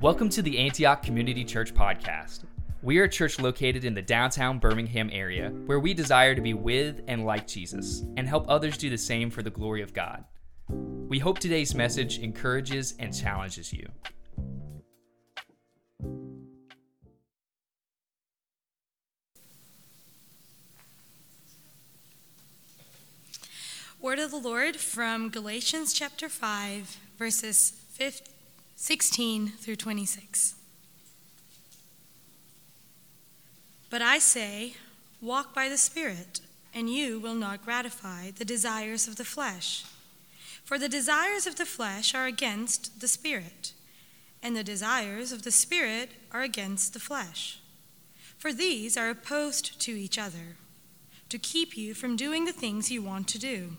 Welcome to the Antioch Community Church podcast. We are a church located in the downtown Birmingham area where we desire to be with and like Jesus and help others do the same for the glory of God. We hope today's message encourages and challenges you. Word of the Lord from Galatians chapter 5, verses 16 through 26. But I say, walk by the Spirit, and you will not gratify the desires of the flesh. For the desires of the flesh are against the Spirit, and the desires of the Spirit are against the flesh. For these are opposed to each other, to keep you from doing the things you want to do.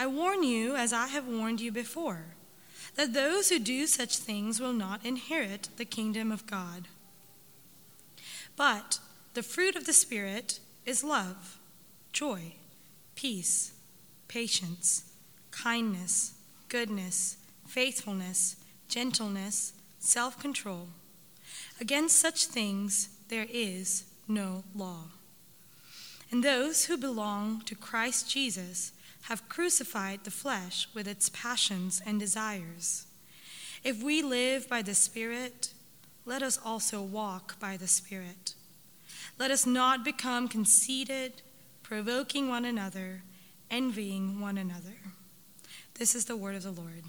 I warn you, as I have warned you before, that those who do such things will not inherit the kingdom of God. But the fruit of the Spirit is love, joy, peace, patience, kindness, goodness, faithfulness, gentleness, self-control. Against such things there is no law. And those who belong to Christ Jesus have crucified the flesh with its passions and desires. If we live by the Spirit, let us also walk by the Spirit. Let us not become conceited, provoking one another, envying one another. This is the word of the Lord.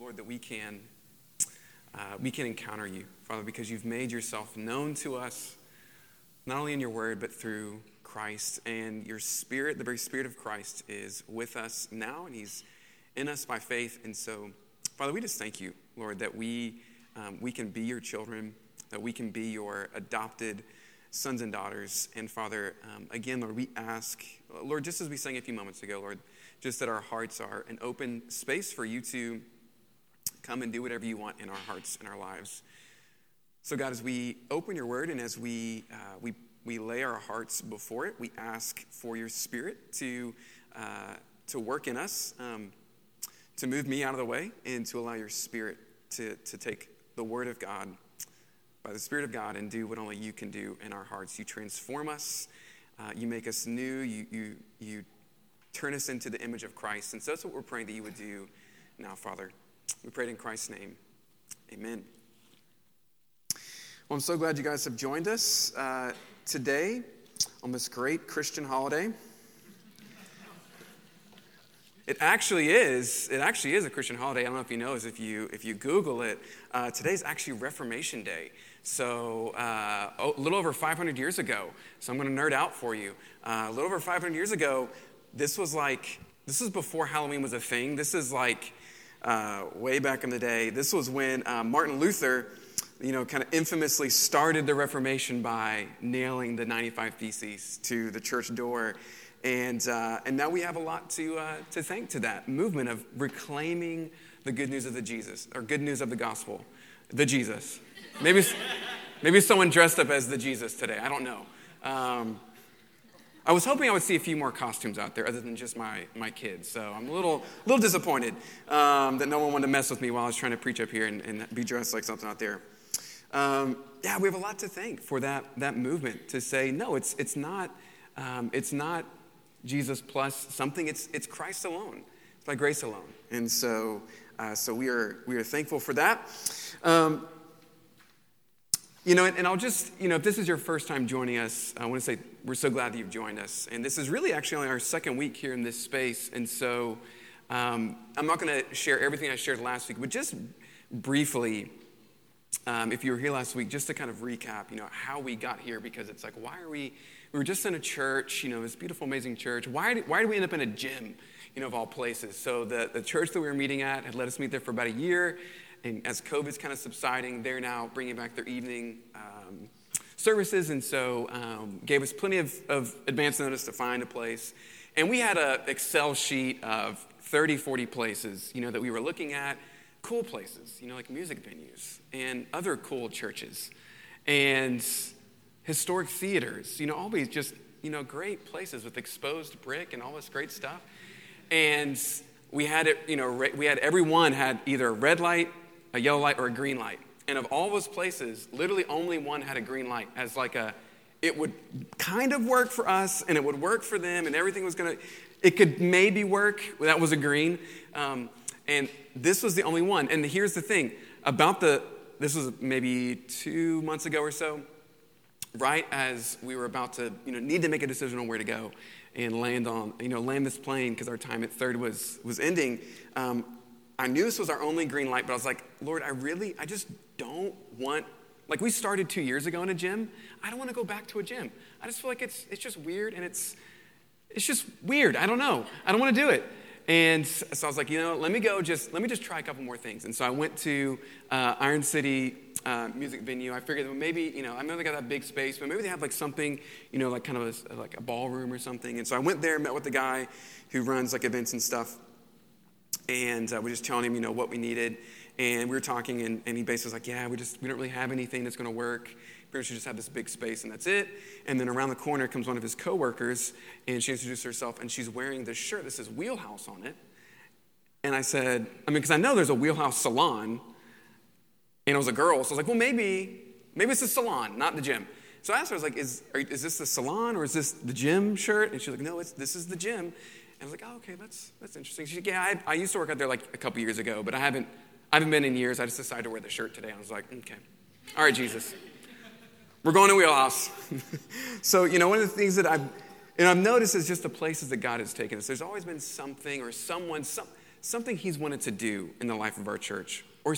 Lord, that we can encounter you, Father, because you've made yourself known to us, not only in your word, but through Christ. And your Spirit, the very Spirit of Christ, is with us now, and he's in us by faith. And so, Father, we just thank you, Lord, that we can be your children, that we can be your adopted sons and daughters. And Father, again, Lord, we ask, Lord, just as we sang a few moments ago, Lord, just that our hearts are an open space for you to come and do whatever you want in our hearts and our lives. So God, as we open your word and as we lay our hearts before it, we ask for your Spirit to work in us, to move me out of the way, and to allow your Spirit to take the word of God by the Spirit of God and do what only you can do in our hearts. You transform us, you make us new, you turn us into the image of Christ. And so that's what we're praying that you would do now, Father. We prayed in Christ's name. Amen. Well, I'm so glad you guys have joined us today on this great Christian holiday. It actually is a Christian holiday. I don't know if you know, is if you Google it, today's actually Reformation Day. So a little over 500 years ago. So I'm going to nerd out for you. A little over 500 years ago, this was before Halloween was a thing. This is like way back in the day. This was when Martin Luther, kind of infamously started the Reformation by nailing the 95 Theses to the church door, and now we have a lot to thank to that movement of reclaiming the good news of the gospel, the Jesus. Maybe someone dressed up as the Jesus today. I don't know. I was hoping I would see a few more costumes out there other than just my kids. So I'm a little disappointed that no one wanted to mess with me while I was trying to preach up here and be dressed like something out there. We have a lot to thank for that movement to say, no, it's not Jesus plus something. It's Christ alone. It's by grace alone. And so we are thankful for that. And I'll just, if this is your first time joining us, I want to say we're so glad that you've joined us. And this is really actually only our second week here in this space. And so I'm not going to share everything I shared last week, but just briefly, If you were here last week, just to kind of recap, how we got here, because it's like, we were just in a church, this beautiful, amazing church. Why did we end up in a gym, of all places? So the church that we were meeting at had let us meet there for about a year. And as COVID's kind of subsiding, they're now bringing back their evening services. And so gave us plenty of advance notice to find a place. And we had an Excel sheet of 30, 40 places, that we were looking at. Cool places, like music venues and other cool churches and historic theaters, all these just, great places with exposed brick and all this great stuff. And we had it, everyone had either a red light, a yellow light, or a green light. And of all those places, literally only one had a green light as it would kind of work for us and it would work for them and everything was it could maybe work. That was a green. And this was the only one. And here's the thing about this was maybe 2 months ago or so, right as we were about to, need to make a decision on where to go and land this plane because our time at Third was ending. I knew this was our only green light, but I was like, Lord, I just don't want, we started 2 years ago in a gym. I don't want to go back to a gym. I just feel like it's just weird and it's just weird. I don't know. I don't want to do it. And so I was like, let me just try a couple more things. And so I went to Iron City music venue. I figured that maybe, I know they got that big space, but maybe they have something, kind of a ballroom or something. And so I went there, met with the guy who runs events and stuff. And we're just telling him, what we needed. And we were talking and he basically was like, yeah, we don't really have anything that's going to work. We should just have this big space and that's it. And then around the corner comes one of his coworkers and she introduced herself and she's wearing this shirt that says Wheelhouse on it. And I said, because I know there's a Wheelhouse salon and it was a girl. So I was like, well, maybe it's a salon, not the gym. So I asked her, I was like, is this the salon or is this the gym shirt? And she's like, no, this is the gym. And I was like, oh, okay, that's interesting. She's like, yeah, I used to work out there a couple years ago, but I haven't been in years. I just decided to wear the shirt today. I was like, okay. All right, Jesus. We're going to Wheelhouse. So, one of the things that I've noticed is just the places that God has taken us. There's always been something or someone, something he's wanted to do in the life of our church. Or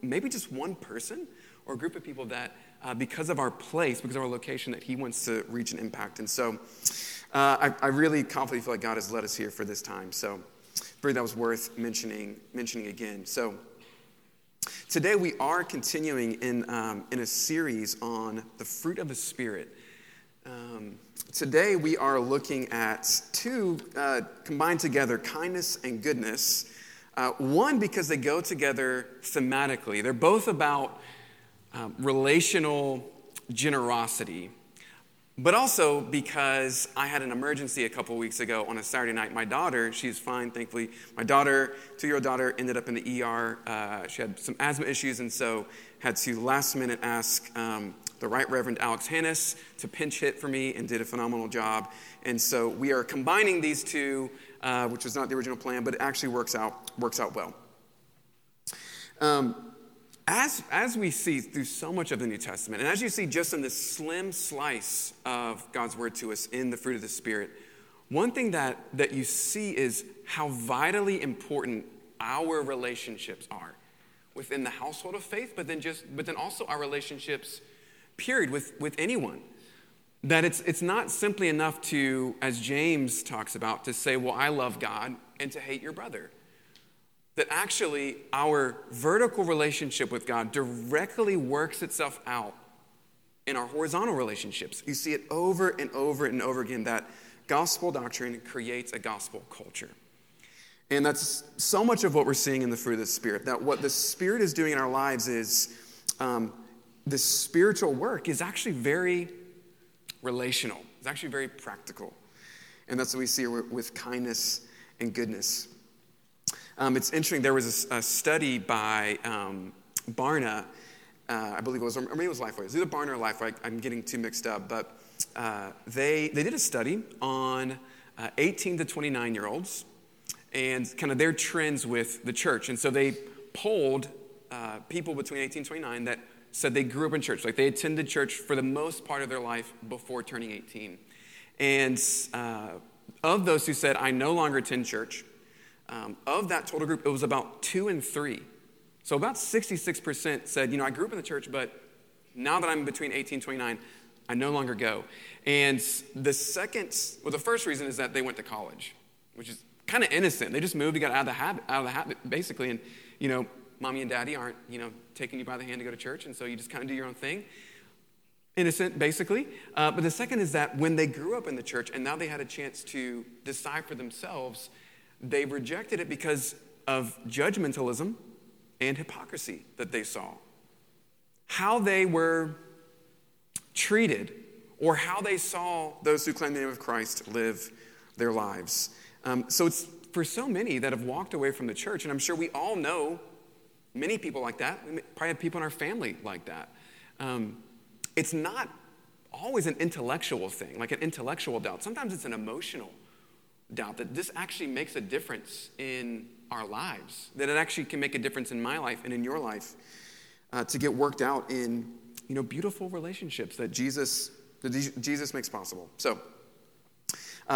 maybe just one person or a group of people that, because of our place, because of our location, that he wants to reach and impact. And so I really confidently feel like God has led us here for this time. So I figured that was worth mentioning again. So today we are continuing in a series on the fruit of the Spirit. Today we are looking at two combined together, kindness and goodness. One, because they go together thematically. They're both about relational generosity. But also because I had an emergency a couple weeks ago on a Saturday night. My daughter, she's fine, thankfully. My daughter, 2-year-old daughter, ended up in the ER. She had some asthma issues and so had to last minute ask the Right Reverend Alex Hannes to pinch hit for me and did a phenomenal job. And so we are combining these two, which was not the original plan, but it actually works out well. As we see through so much of the New Testament, and as you see just in this slim slice of God's word to us in the fruit of the Spirit, one thing that you see is how vitally important our relationships are within the household of faith, but then also our relationships, period, with anyone. That it's not simply enough to, as James talks about, to say, well, I love God, and to hate your brother. That actually our vertical relationship with God directly works itself out in our horizontal relationships. You see it over and over and over again, that gospel doctrine creates a gospel culture. And that's so much of what we're seeing in the fruit of the Spirit, that what the Spirit is doing in our lives is the spiritual work is actually very relational. It's actually very practical. And that's what we see with kindness and goodness. It's interesting, there was a study by Barna, I believe it was, or maybe it was Lifeway. It was either Barna or Lifeway, I'm getting too mixed up, but they did a study on 18 to 29-year-olds and kind of their trends with the church. And so they polled people between 18 and 29 that said they grew up in church, they attended church for the most part of their life before turning 18. And of those who said, I no longer attend church, of that total group, it was about 2 in 3 So about 66% said, I grew up in the church, but now that I'm between 18 and 29, I no longer go. And the first reason is that they went to college, which is kind of innocent. They just moved and got out of the habit, basically. And, mommy and daddy aren't, taking you by the hand to go to church. And so you just kind of do your own thing. Innocent, basically. But the second is that when they grew up in the church and now they had a chance to decide for themselves, they rejected it because of judgmentalism and hypocrisy that they saw. How they were treated or how they saw those who claim the name of Christ live their lives. So it's for so many that have walked away from the church, and I'm sure we all know many people like that. We probably have people in our family like that. It's not always an intellectual thing, like an intellectual doubt. Sometimes it's an emotional doubt that this actually makes a difference in our lives, that it actually can make a difference in my life and in your life to get worked out in beautiful relationships that Jesus makes possible. So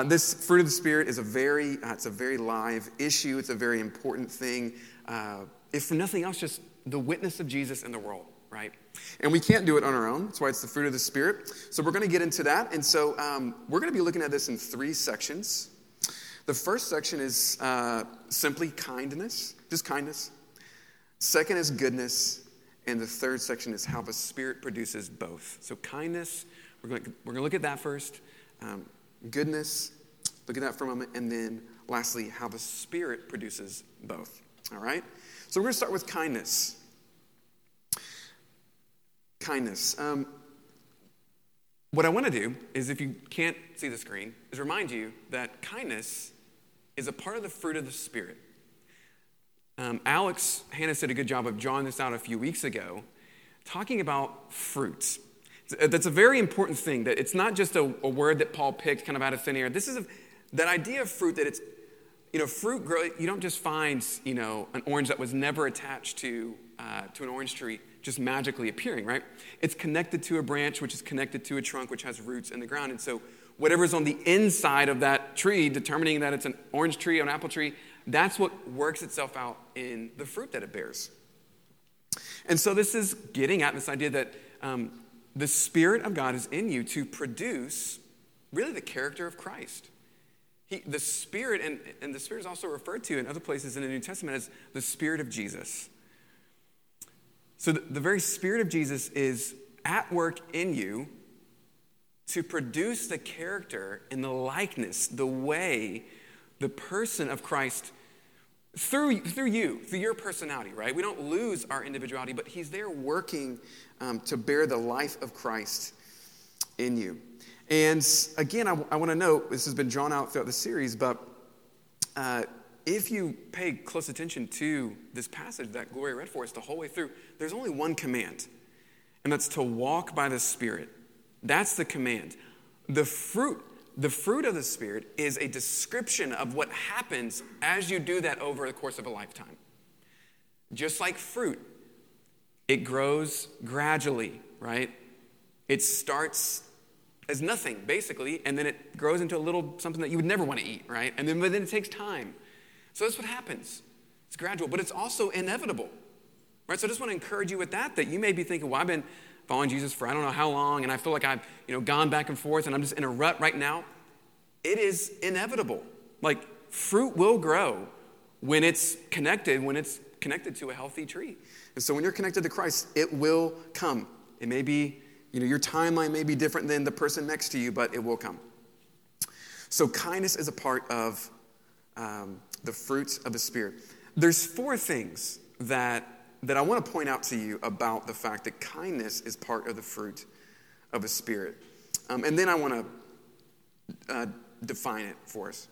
this fruit of the Spirit is it's a very live issue. It's a very important thing. If for nothing else, just the witness of Jesus in the world, right? And we can't do it on our own. That's why it's the fruit of the Spirit. So we're going to get into that. And so we're going to be looking at this in three sections. The first section is simply kindness, just kindness. Second is goodness. And the third section is how the Spirit produces both. So kindness, we're going to look at that first. Goodness, look at that for a moment. And then lastly, how the Spirit produces both. All right? So we're going to start with kindness. Kindness. What I want to do is, if you can't see the screen, is remind you that kindness is a part of the fruit of the Spirit. Alex Hannes did a good job of drawing this out a few weeks ago, talking about fruits. That's a very important thing, that it's not just a word that Paul picked kind of out of thin air. This is that idea of fruit, that it's, fruit grow. You don't just find, an orange that was never attached to an orange tree just magically appearing, right? It's connected to a branch, which is connected to a trunk, which has roots in the ground. And so whatever's on the inside of that tree, determining that it's an orange tree or an apple tree, that's what works itself out in the fruit that it bears. And so this is getting at this idea that the Spirit of God is in you to produce really the character of Christ. The Spirit, and the Spirit is also referred to in other places in the New Testament as the Spirit of Jesus. So the very Spirit of Jesus is at work in you to produce the character and the likeness, the way, the person of Christ through your personality, right? We don't lose our individuality, but he's there working to bear the life of Christ in you. And again, I want to note, this has been drawn out throughout the series, but if you pay close attention to this passage that Gloria read for us the whole way through, there's only one command, and that's to walk by the Spirit. That's the command. The fruit of the Spirit is a description of what happens as you do that over the course of a lifetime. Just like fruit, it grows gradually, right? It starts as nothing, basically, and then it grows into a little something that you would never want to eat, right? And then, but then it takes time. So that's what happens. It's gradual, but it's also inevitable, right? So I just want to encourage you with that you may be thinking, well, I've been following Jesus for I don't know how long, and I feel like I've gone back and forth, and I'm just in a rut right now. It is inevitable. Like, fruit will grow when it's connected to a healthy tree. And so when you're connected to Christ, it will come. It may be, your timeline may be different than the person next to you, but it will come. So kindness is a part of the fruits of the Spirit. There's four things that I want to point out to you about the fact that kindness is part of the fruit of the Spirit. And then I want to define it for us.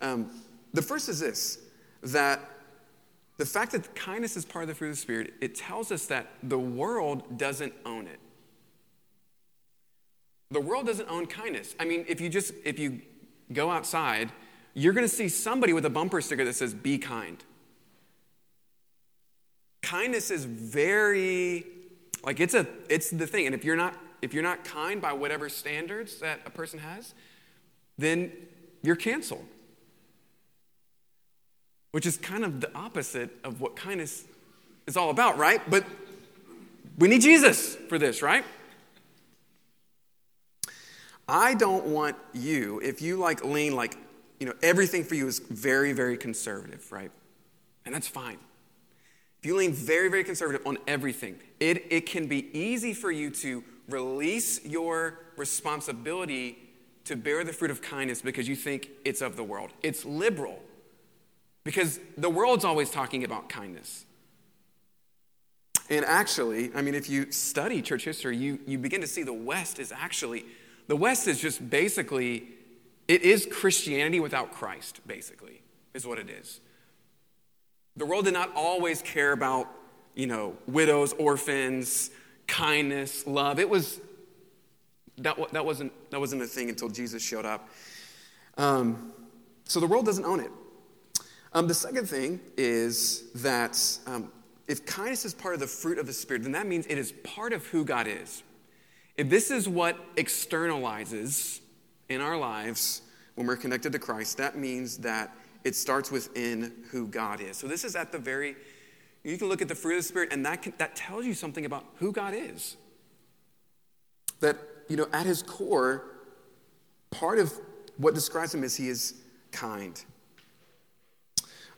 The first is this, that the fact that kindness is part of the fruit of the Spirit, it tells us that the world doesn't own it. The world doesn't own kindness. I mean, if you go outside, you're going to see somebody with a bumper sticker that says, "Be kind." Kindness is very, it's the thing. And if you're not kind by whatever standards that a person has, then you're canceled. Which is kind of the opposite of what kindness is all about, right? But we need Jesus for this, right? I don't want you, if you like lean like, you know, everything for you is very, very conservative, right? And that's fine. If you lean very, very conservative on everything, it can be easy for you to release your responsibility to bear the fruit of kindness because you think it's of the world. It's liberal because the world's always talking about kindness. And actually, I mean, if you study church history, you begin to see the West is just basically, it is Christianity without Christ, basically, is what it is. The world did not always care about, you know, widows, orphans, kindness, love. It was, that wasn't a thing until Jesus showed up. So the world doesn't own it. The second thing is that if kindness is part of the fruit of the Spirit, then that means it is part of who God is. If this is what externalizes in our lives when we're connected to Christ, that means that it starts within who God is. So this is at the very, you can look at the fruit of the Spirit and that tells you something about who God is. That, you know, at his core, part of what describes him is he is kind.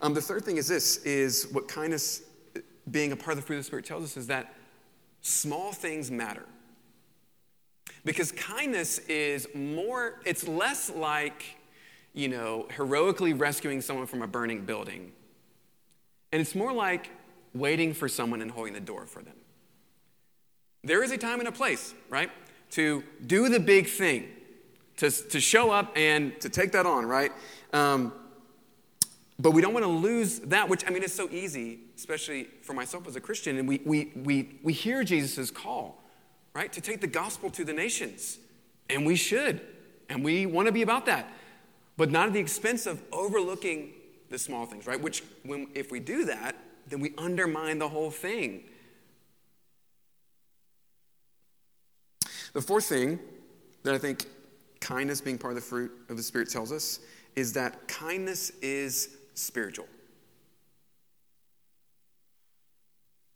The third thing is this, is what kindness being a part of the fruit of the Spirit tells us is that small things matter. Because kindness is more, it's less like, you know, heroically rescuing someone from a burning building. And it's more like waiting for someone and holding the door for them. There is a time and a place, right? To do the big thing, to show up and to take that on, right? But we don't want to lose that, which, I mean, it's so easy, especially for myself as a Christian. And we hear Jesus' call, right? To take the gospel to the nations. And we should. And we want to be about that. But not at the expense of overlooking the small things, right? Which, if we do that, then we undermine the whole thing. The fourth thing that I think kindness being part of the fruit of the Spirit tells us is that kindness is spiritual.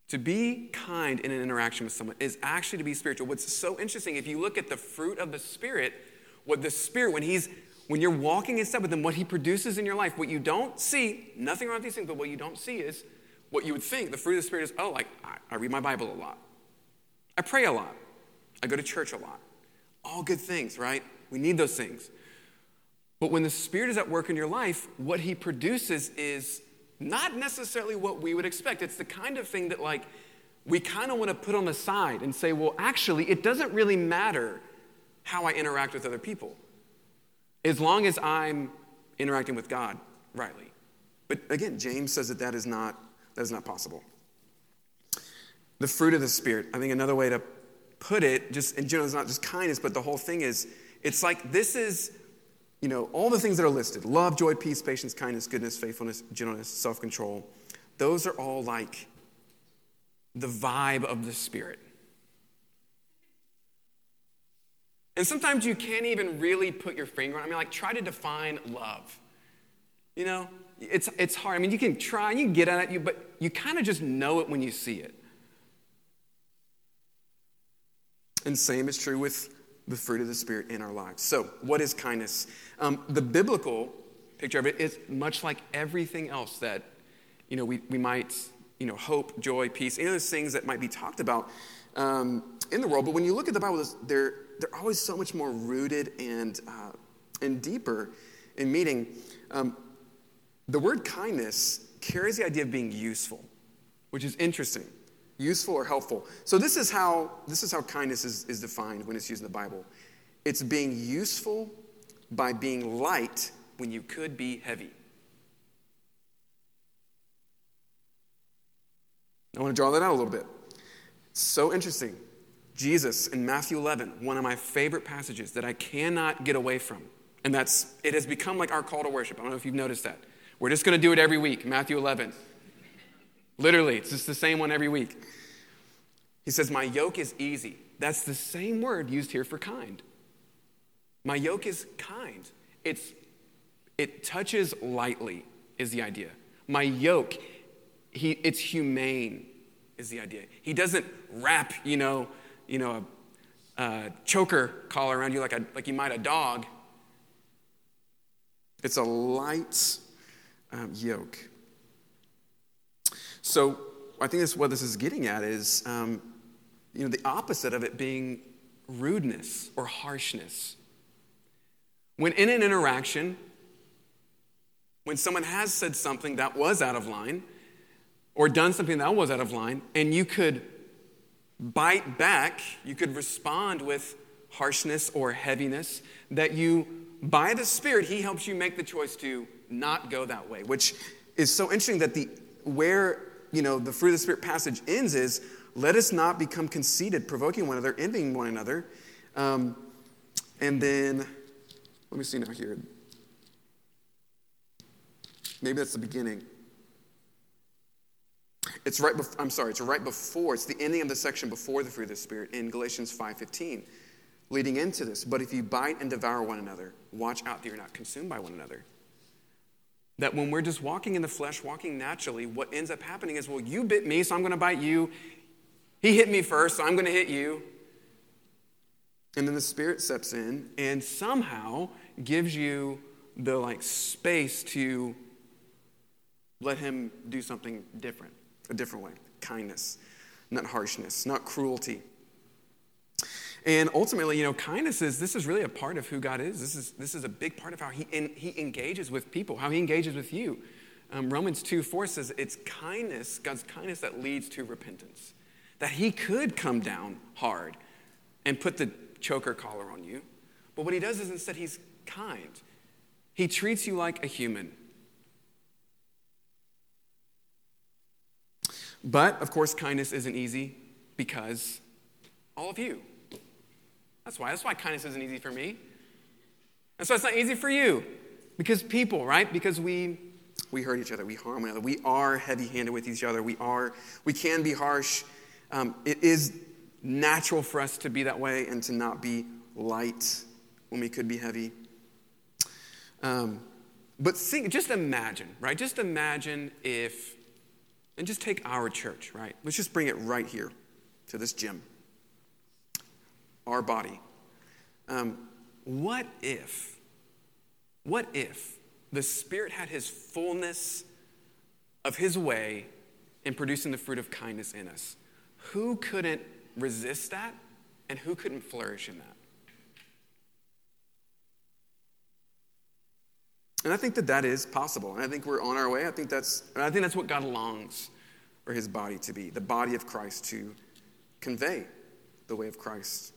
To be kind in an interaction with someone is actually to be spiritual. What's so interesting, if you look at the fruit of the Spirit, what the Spirit, when you're walking in step with him, what he produces in your life, what you don't see, nothing wrong with these things, but what you don't see is what you would think. The fruit of the Spirit is, oh, like, I read my Bible a lot. I pray a lot. I go to church a lot. All good things, right? We need those things. But when the Spirit is at work in your life, what he produces is not necessarily what we would expect. It's the kind of thing that, like, we kind of want to put on the side and say, well, actually, it doesn't really matter how I interact with other people, as long as I'm interacting with God rightly. But again, James says that is not possible. The fruit of the Spirit, I think another way to put it, just in general, is not just kindness, but the whole thing is, it's like this is, you know, all the things that are listed, love, joy, peace, patience, kindness, goodness, faithfulness, gentleness, self-control, those are all like the vibe of the Spirit. And sometimes you can't even really put your finger on it. I mean, like, try to define love. You know, it's hard. I mean, you can try, you can get at it, but you kind of just know it when you see it. And same is true with the fruit of the Spirit in our lives. So, what is kindness? The biblical picture of it is much like everything else that, you know, we might, you know, hope, joy, peace, any of those things that might be talked about in the world. But when you look at the Bible, they're always so much more rooted and deeper in meaning. The word kindness carries the idea of being useful, which is interesting. Useful or helpful. So this is how kindness is defined when it's used in the Bible. It's being useful by being light when you could be heavy. I want to draw that out a little bit. It's so interesting. Jesus in Matthew 11, one of my favorite passages that I cannot get away from. And it has become like our call to worship. I don't know if you've noticed that. We're just going to do it every week, Matthew 11. Literally, it's just the same one every week. He says, my yoke is easy. That's the same word used here for kind. My yoke is kind. It touches lightly is the idea. My yoke, it's humane. is the idea. He doesn't wrap, a choker collar around you like you might a dog. It's a light yoke. So I think that's what this is getting at is, the opposite of it being rudeness or harshness. When in an interaction, when someone has said something that was out of line or done something that was out of line, and you could bite back, you could respond with harshness or heaviness, that you, by the Spirit, He helps you make the choice to not go that way, which is so interesting that the fruit of the Spirit passage ends is, let us not become conceited, provoking one another, envying one another. And then, let me see now here. Maybe that's the beginning. It's right before. It's the ending of the section before the fruit of the Spirit in Galatians 5:15, leading into this. But if you bite and devour one another, watch out that you're not consumed by one another. That when we're just walking in the flesh, walking naturally, what ends up happening is, well, you bit me, so I'm going to bite you. He hit me first, so I'm going to hit you. And then the Spirit steps in and somehow gives you the space to let Him do something different, a different way. Kindness, not harshness, not cruelty. And ultimately, kindness this is really a part of who God is. This is a big part of how He engages with people, how He engages with you. Romans 2:4 says it's kindness, God's kindness, that leads to repentance. That He could come down hard and put the choker collar on you. But what He does is instead He's kind. He treats you like a human. But, of course, kindness isn't easy because all of you. That's why kindness isn't easy for me. That's why it's not easy for you. Because people, right? Because we hurt each other. We harm one another. We are heavy-handed with each other. We can be harsh. It is natural for us to be that way and to not be light when we could be heavy. But think, just imagine, right? Just imagine if, and just take our church, right? Let's just bring it right here to this gym. Our body. What if the Spirit had His fullness of His way in producing the fruit of kindness in us? Who couldn't resist that, and who couldn't flourish in that? And I think that is possible, and I think we're on our way. I think that's what God longs for His body to be, the body of Christ to convey the way of Christ.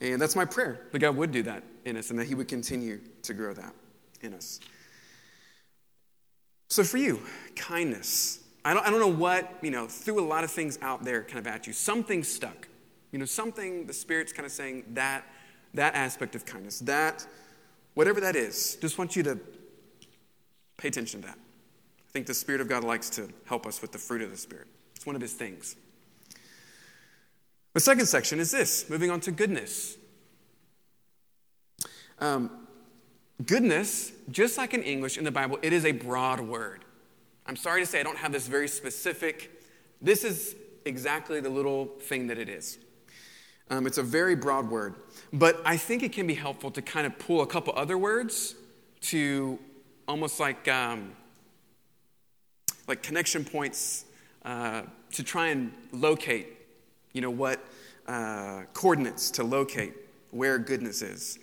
And that's my prayer, that God would do that in us and that He would continue to grow that in us. So for you, kindness. I don't know what, threw a lot of things out there kind of at you. Something stuck. Something the Spirit's kind of saying that aspect of kindness, that, whatever that is, just want you to pay attention to that. I think the Spirit of God likes to help us with the fruit of the Spirit. It's one of His things. The second section is this, moving on to goodness. Goodness, just like in English in the Bible, it is a broad word. I'm sorry to say I don't have this very specific. This is exactly the little thing that it is. It's a very broad word. But I think it can be helpful to kind of pull a couple other words to almost like connection points to try and locate coordinates to locate where goodness is.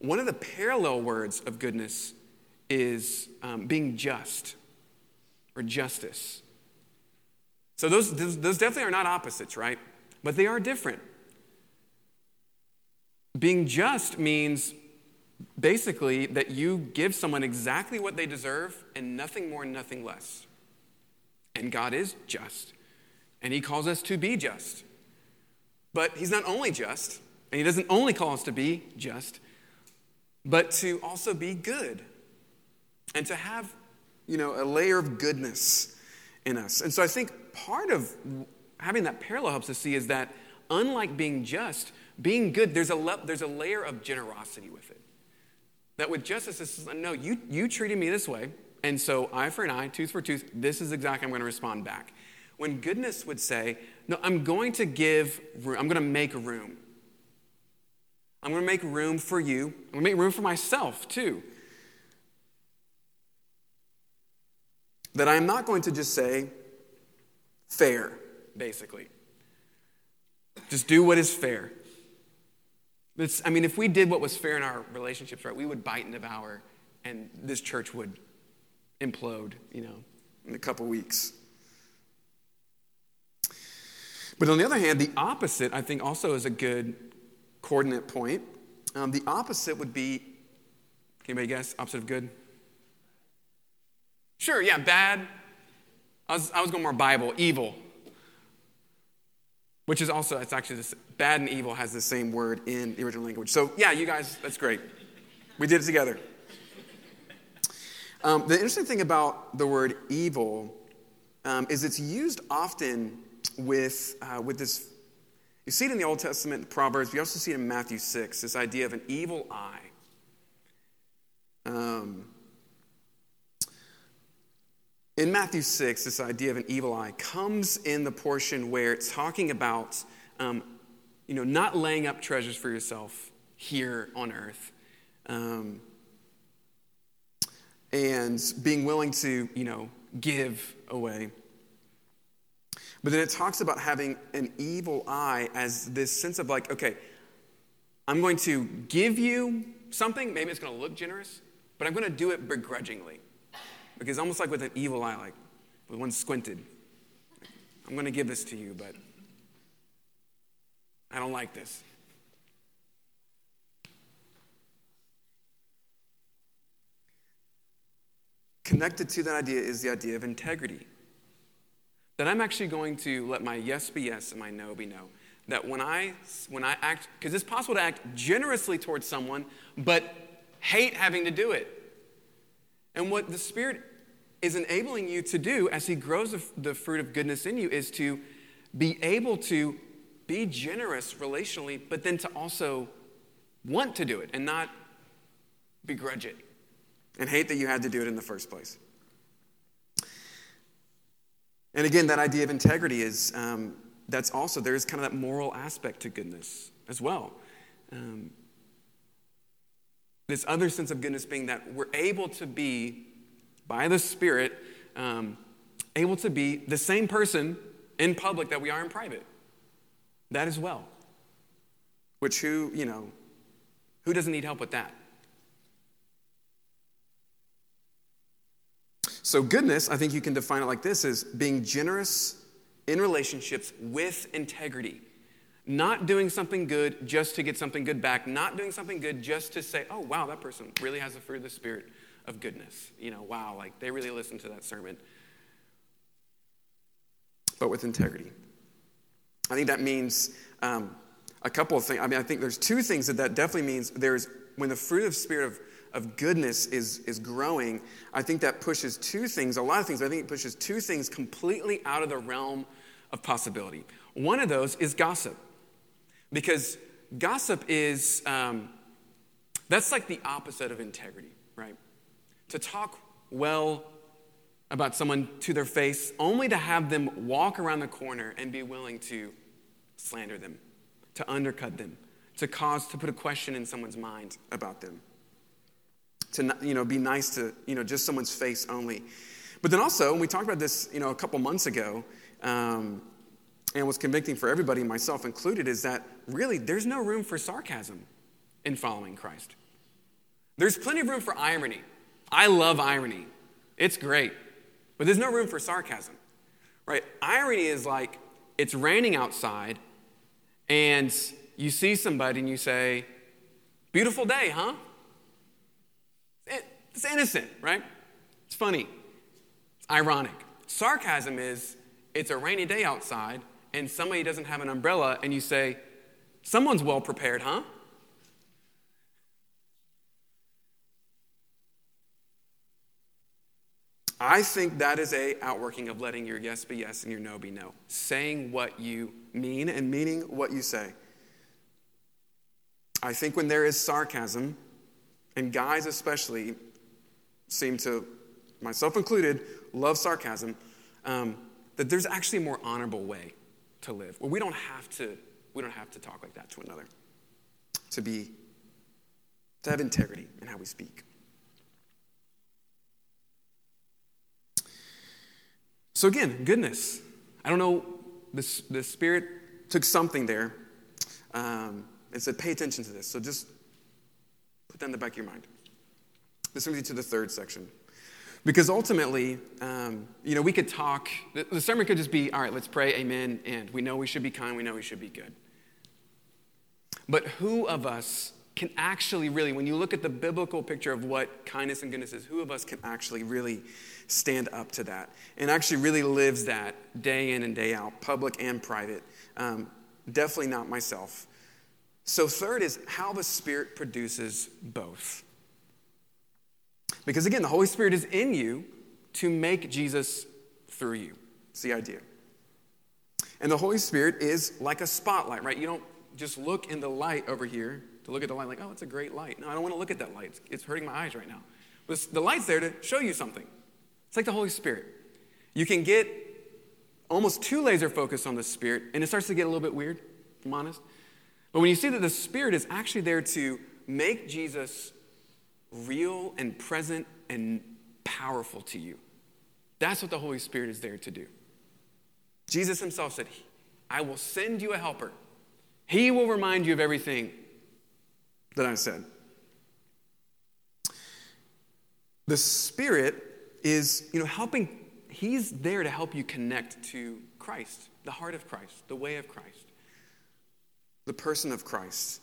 One of the parallel words of goodness is being just or justice. So those definitely are not opposites, right? But they are different. Being just means basically that you give someone exactly what they deserve and nothing more and nothing less. And God is just. And He calls us to be just. But He's not only just, and He doesn't only call us to be just, but to also be good and to have, a layer of goodness in us. And so I think part of having that parallel helps us see is that unlike being just, being good, there's a layer of generosity with it. That with justice, it's, no, you treated me this way, And so eye for an eye, tooth for tooth, this is exactly how I'm going to respond back. When goodness would say, no, I'm going to make room. I'm going to make room for you. I'm going to make room for myself too. That I'm not going to just say fair, basically. Just do what is fair. If we did what was fair in our relationships, right, we would bite and devour, and this church would implode, in a couple weeks. But on the other hand, the opposite, I think, also is a good coordinate point. The opposite would be, can anybody guess, opposite of good? Sure, yeah, bad. I was going more Bible, evil. Which is also, it's actually this, bad and evil has the same word in the original language. So yeah, you guys, that's great. We did it together. The interesting thing about the word evil is it's used often with this, you see it in the Old Testament, Proverbs, we also see it in Matthew 6, this idea of an evil eye. In Matthew 6, this idea of an evil eye comes in the portion where it's talking about, not laying up treasures for yourself here on earth, and being willing to, give away. But then it talks about having an evil eye as this sense of like, okay, I'm going to give you something. Maybe it's going to look generous, but I'm going to do it begrudgingly. Because almost like with an evil eye, like with one squinted. I'm going to give this to you, but I don't like this. Connected to that idea is the idea of integrity. That I'm actually going to let my yes be yes and my no be no. That when I act, because it's possible to act generously towards someone, but hate having to do it. And what the Spirit is enabling you to do as he grows the fruit of goodness in you is to be able to be generous relationally, but then to also want to do it and not begrudge it and hate that you had to do it in the first place. And again, that idea of integrity is, that's also, there's kind of that moral aspect to goodness as well. This other sense of goodness being that we're able to be, by the Spirit, able to be the same person in public that we are in private. That as well. Which who doesn't need help with that? So goodness, I think you can define it like this, is being generous in relationships with integrity. Not doing something good just to get something good back. Not doing something good just to say, oh, wow, that person really has the fruit of the Spirit of goodness. Wow, like they really listened to that sermon. But with integrity. I think that means a couple of things. I think there's two things that definitely means. There's when the fruit of Spirit of goodness is growing, I think that pushes two things, a lot of things. I think it pushes two things completely out of the realm of possibility. One of those is gossip. Because gossip is, that's like the opposite of integrity, right? To talk well about someone to their face, only to have them walk around the corner and be willing to slander them, to undercut them, to put a question in someone's mind about them, to, be nice to, just someone's face only. But then also, and we talked about this, a couple months ago, and what's convicting for everybody, myself included, is that really there's no room for sarcasm in following Christ. There's plenty of room for irony. I love irony. It's great. But there's no room for sarcasm, right? Irony is like it's raining outside and you see somebody and you say, beautiful day, huh? It's innocent, right? It's funny. It's ironic. Sarcasm is it's a rainy day outside and somebody doesn't have an umbrella and you say, someone's well prepared, huh? I think that is a outworking of letting your yes be yes and your no be no. Saying what you mean and meaning what you say. I think when there is sarcasm, and guys especially seem to myself included, love sarcasm, that there's actually a more honorable way to live, where we don't have to talk like that to another, to have integrity in how we speak. So again, goodness. I don't know, the Spirit took something there and said, pay attention to this. So just put that in the back of your mind. This brings you to the third section. Because ultimately, we could talk. The sermon could just be, all right, let's pray, amen, and we know we should be kind, we know we should be good. But who of us can actually really, when you look at the biblical picture of what kindness and goodness is, who of us can actually really stand up to that and actually really lives that day in and day out, public and private? Definitely not myself. So third is how the Spirit produces both. Because again, the Holy Spirit is in you to make Jesus through you. It's the idea. And the Holy Spirit is like a spotlight, right? You don't just look in the light over here to look at the light like, oh, it's a great light. No, I don't want to look at that light. It's hurting my eyes right now. But the light's there to show you something. It's like the Holy Spirit. You can get almost too laser focused on the Spirit, and it starts to get a little bit weird, if I'm honest. But when you see that the Spirit is actually there to make Jesus real and present and powerful to you, that's what the Holy Spirit is there to do. Jesus himself said, I will send you a helper. He will remind you of everything that I said. The Spirit is, helping. He's there to help you connect to Christ, the heart of Christ, the way of Christ, the person of Christ.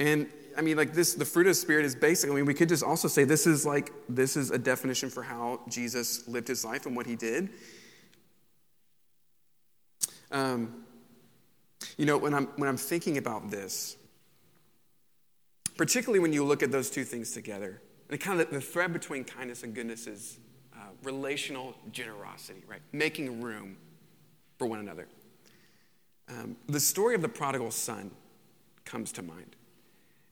And the fruit of the Spirit is basically, we could just also say this is a definition for how Jesus lived his life and what he did. When I'm thinking about this, particularly when you look at those two things together, and kind of the thread between kindness and goodness is relational generosity, right? Making room for one another. The story of the prodigal son comes to mind.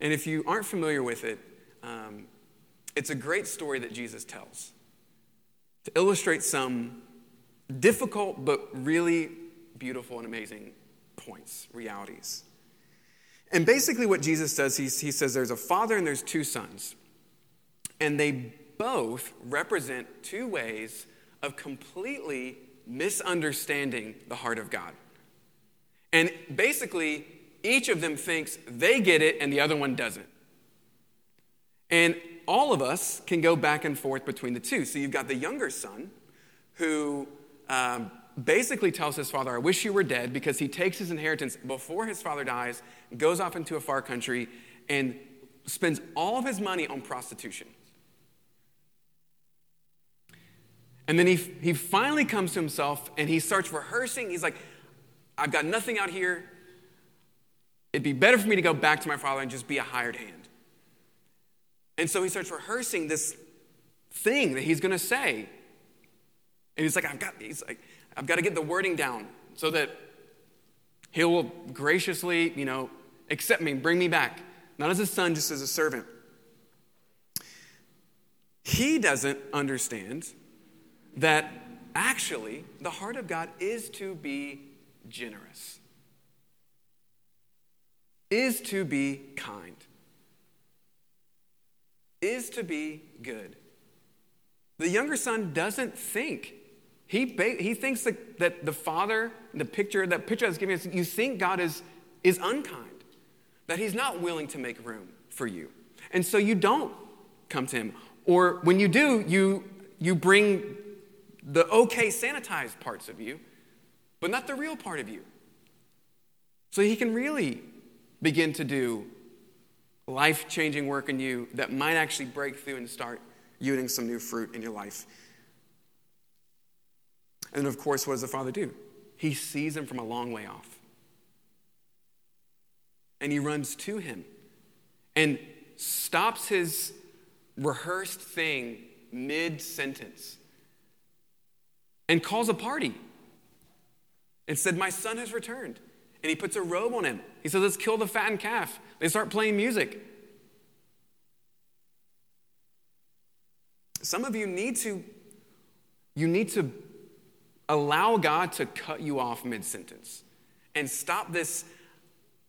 And if you aren't familiar with it, it's a great story that Jesus tells to illustrate some difficult but really beautiful and amazing points, realities. And basically what Jesus does, he says there's a father and there's two sons. And they both represent two ways of completely misunderstanding the heart of God. And basically, each of them thinks they get it and the other one doesn't. And all of us can go back and forth between the two. So you've got the younger son who basically tells his father, I wish you were dead, because he takes his inheritance before his father dies, goes off into a far country, and spends all of his money on prostitution. And then he finally comes to himself and he starts rehearsing. He's like, I've got nothing out here. It'd be better for me to go back to my father and just be a hired hand. And so he starts rehearsing this thing that he's going to say. And I've got to get the wording down so that he will graciously, accept me, bring me back. Not as a son, just as a servant. He doesn't understand that actually the heart of God is to be generous, is to be kind, is to be good. The younger son doesn't think. He thinks that the father, that picture I was giving us, you think God is unkind, that he's not willing to make room for you. And so you don't come to him. Or when you do, you bring the okay sanitized parts of you, but not the real part of you. So he can really begin to do life-changing work in you that might actually break through and start yielding some new fruit in your life. And of course, what does the father do? He sees him from a long way off. And he runs to him and stops his rehearsed thing mid-sentence and calls a party and said, my son has returned. And he puts a robe on him. He says, let's kill the fattened calf. They start playing music. Some of you need to allow God to cut you off mid-sentence and stop this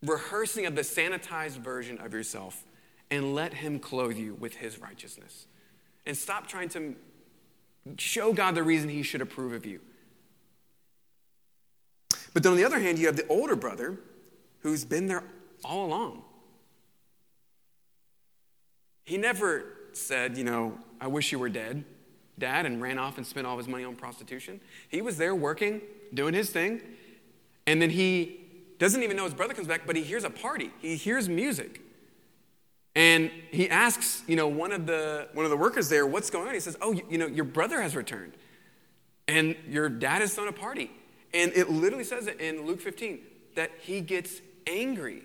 rehearsing of the sanitized version of yourself and let him clothe you with his righteousness. And stop trying to show God the reason he should approve of you. But then on the other hand, you have the older brother who's been there all along. He never said, I wish you were dead, Dad, and ran off and spent all his money on prostitution. He was there working, doing his thing, and then he doesn't even know his brother comes back, but he hears a party. He hears music. And he asks, one of the workers there, what's going on? He says, your brother has returned, and your dad has thrown a party. And it literally says it in Luke 15 that he gets angry.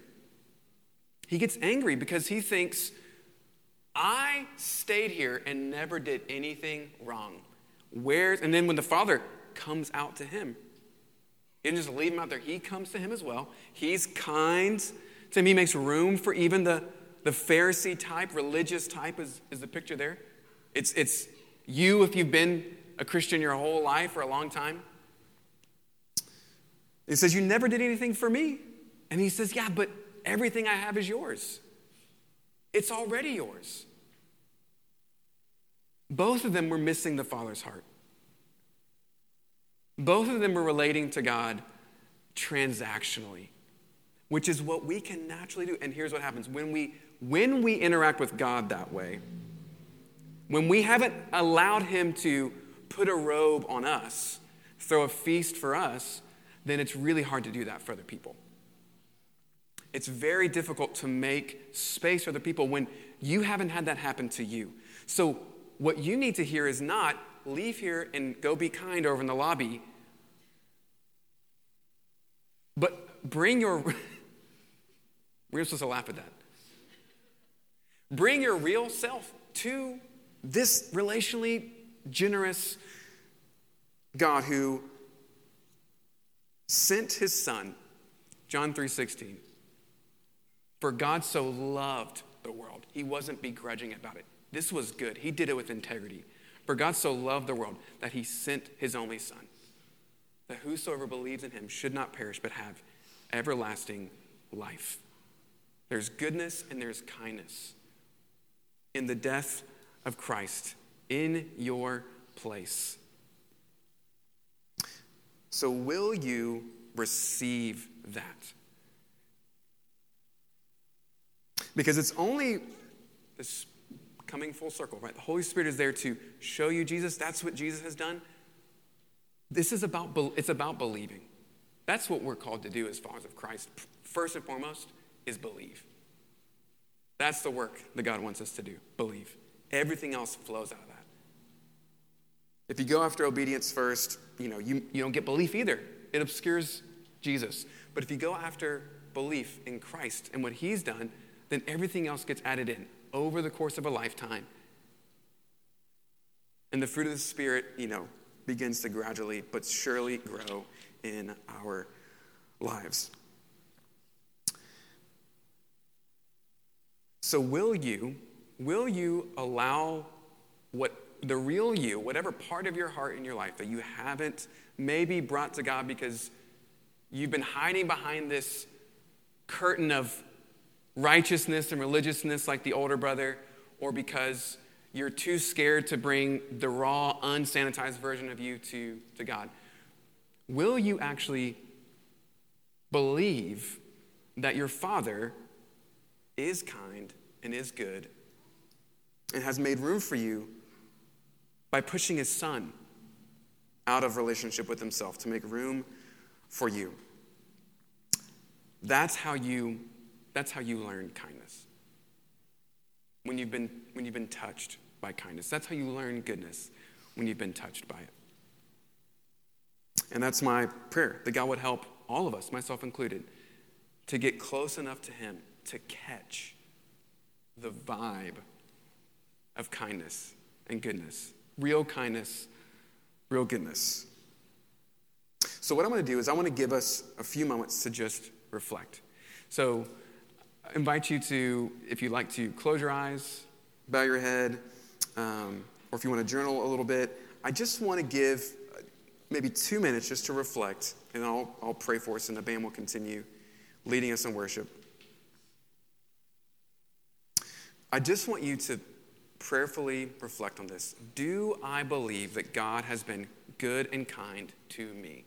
He gets angry because he thinks, I stayed here and never did anything wrong. And then when the father comes out to him, he didn't just leave him out there. He comes to him as well. He's kind to him. He makes room for even the Pharisee type, religious type is the picture there. It's you if you've been a Christian your whole life or a long time. He says, you never did anything for me. And he says, yeah, but everything I have is yours. It's already yours. Both of them were missing the Father's heart. Both of them were relating to God transactionally, which is what we can naturally do. And here's what happens. When we interact with God that way, when we haven't allowed him to put a robe on us, throw a feast for us, then it's really hard to do that for other people. It's very difficult to make space for other people when you haven't had that happen to you. So what you need to hear is not leave here and go be kind over in the lobby, but bring your, we're supposed to laugh at that. Bring your real self to this relationally generous God who sent his son, John 3:16, for God so loved the world. He wasn't begrudging about it. This was good. He did it with integrity. For God so loved the world that he sent his only son, that whosoever believes in him should not perish but have everlasting life. There's goodness and there's kindness in the death of Christ in your place. So will you receive that? Because it's only this coming full circle, right? The Holy Spirit is there to show you Jesus. That's what Jesus has done. It's about believing. That's what we're called to do as followers of Christ. First and foremost is believe. That's the work that God wants us to do, believe. Everything else flows out of that. If you go after obedience first, you don't get belief either. It obscures Jesus. But if you go after belief in Christ and what he's done, then everything else gets added in over the course of a lifetime. And the fruit of the Spirit, begins to gradually but surely grow in our lives. So will you allow the real you, whatever part of your heart in your life that you haven't maybe brought to God because you've been hiding behind this curtain of righteousness and religiousness like the older brother, or because you're too scared to bring the raw, unsanitized version of you to God. Will you actually believe that your Father is kind and is good and has made room for you by pushing his son out of relationship with himself to make room for you? That's how you learn kindness. When you've been touched by kindness. That's how you learn goodness, when you've been touched by it. And that's my prayer, that God would help all of us, myself included, to get close enough to him to catch the vibe of kindness and goodness. Real kindness, real goodness. So what I want to do is I want to give us a few moments to just reflect. So I invite you to, if you'd like to, close your eyes, bow your head, or if you want to journal a little bit, I just want to give maybe 2 minutes just to reflect, and I'll pray for us, and the band will continue leading us in worship. I just want you to prayerfully reflect on this. Do I believe that God has been good and kind to me?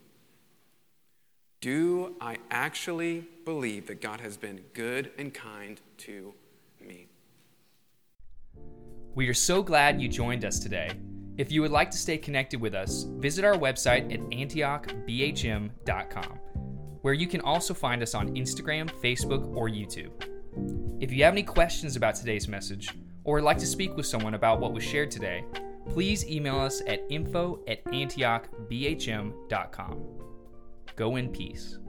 Do I actually believe that God has been good and kind to me? We are so glad you joined us today. If you would like to stay connected with us, visit our website at antiochbhm.com, where you can also find us on Instagram, Facebook, or YouTube. If you have any questions about today's message, or would like to speak with someone about what was shared today, please email us at info@antiochbhm.com. Go in peace.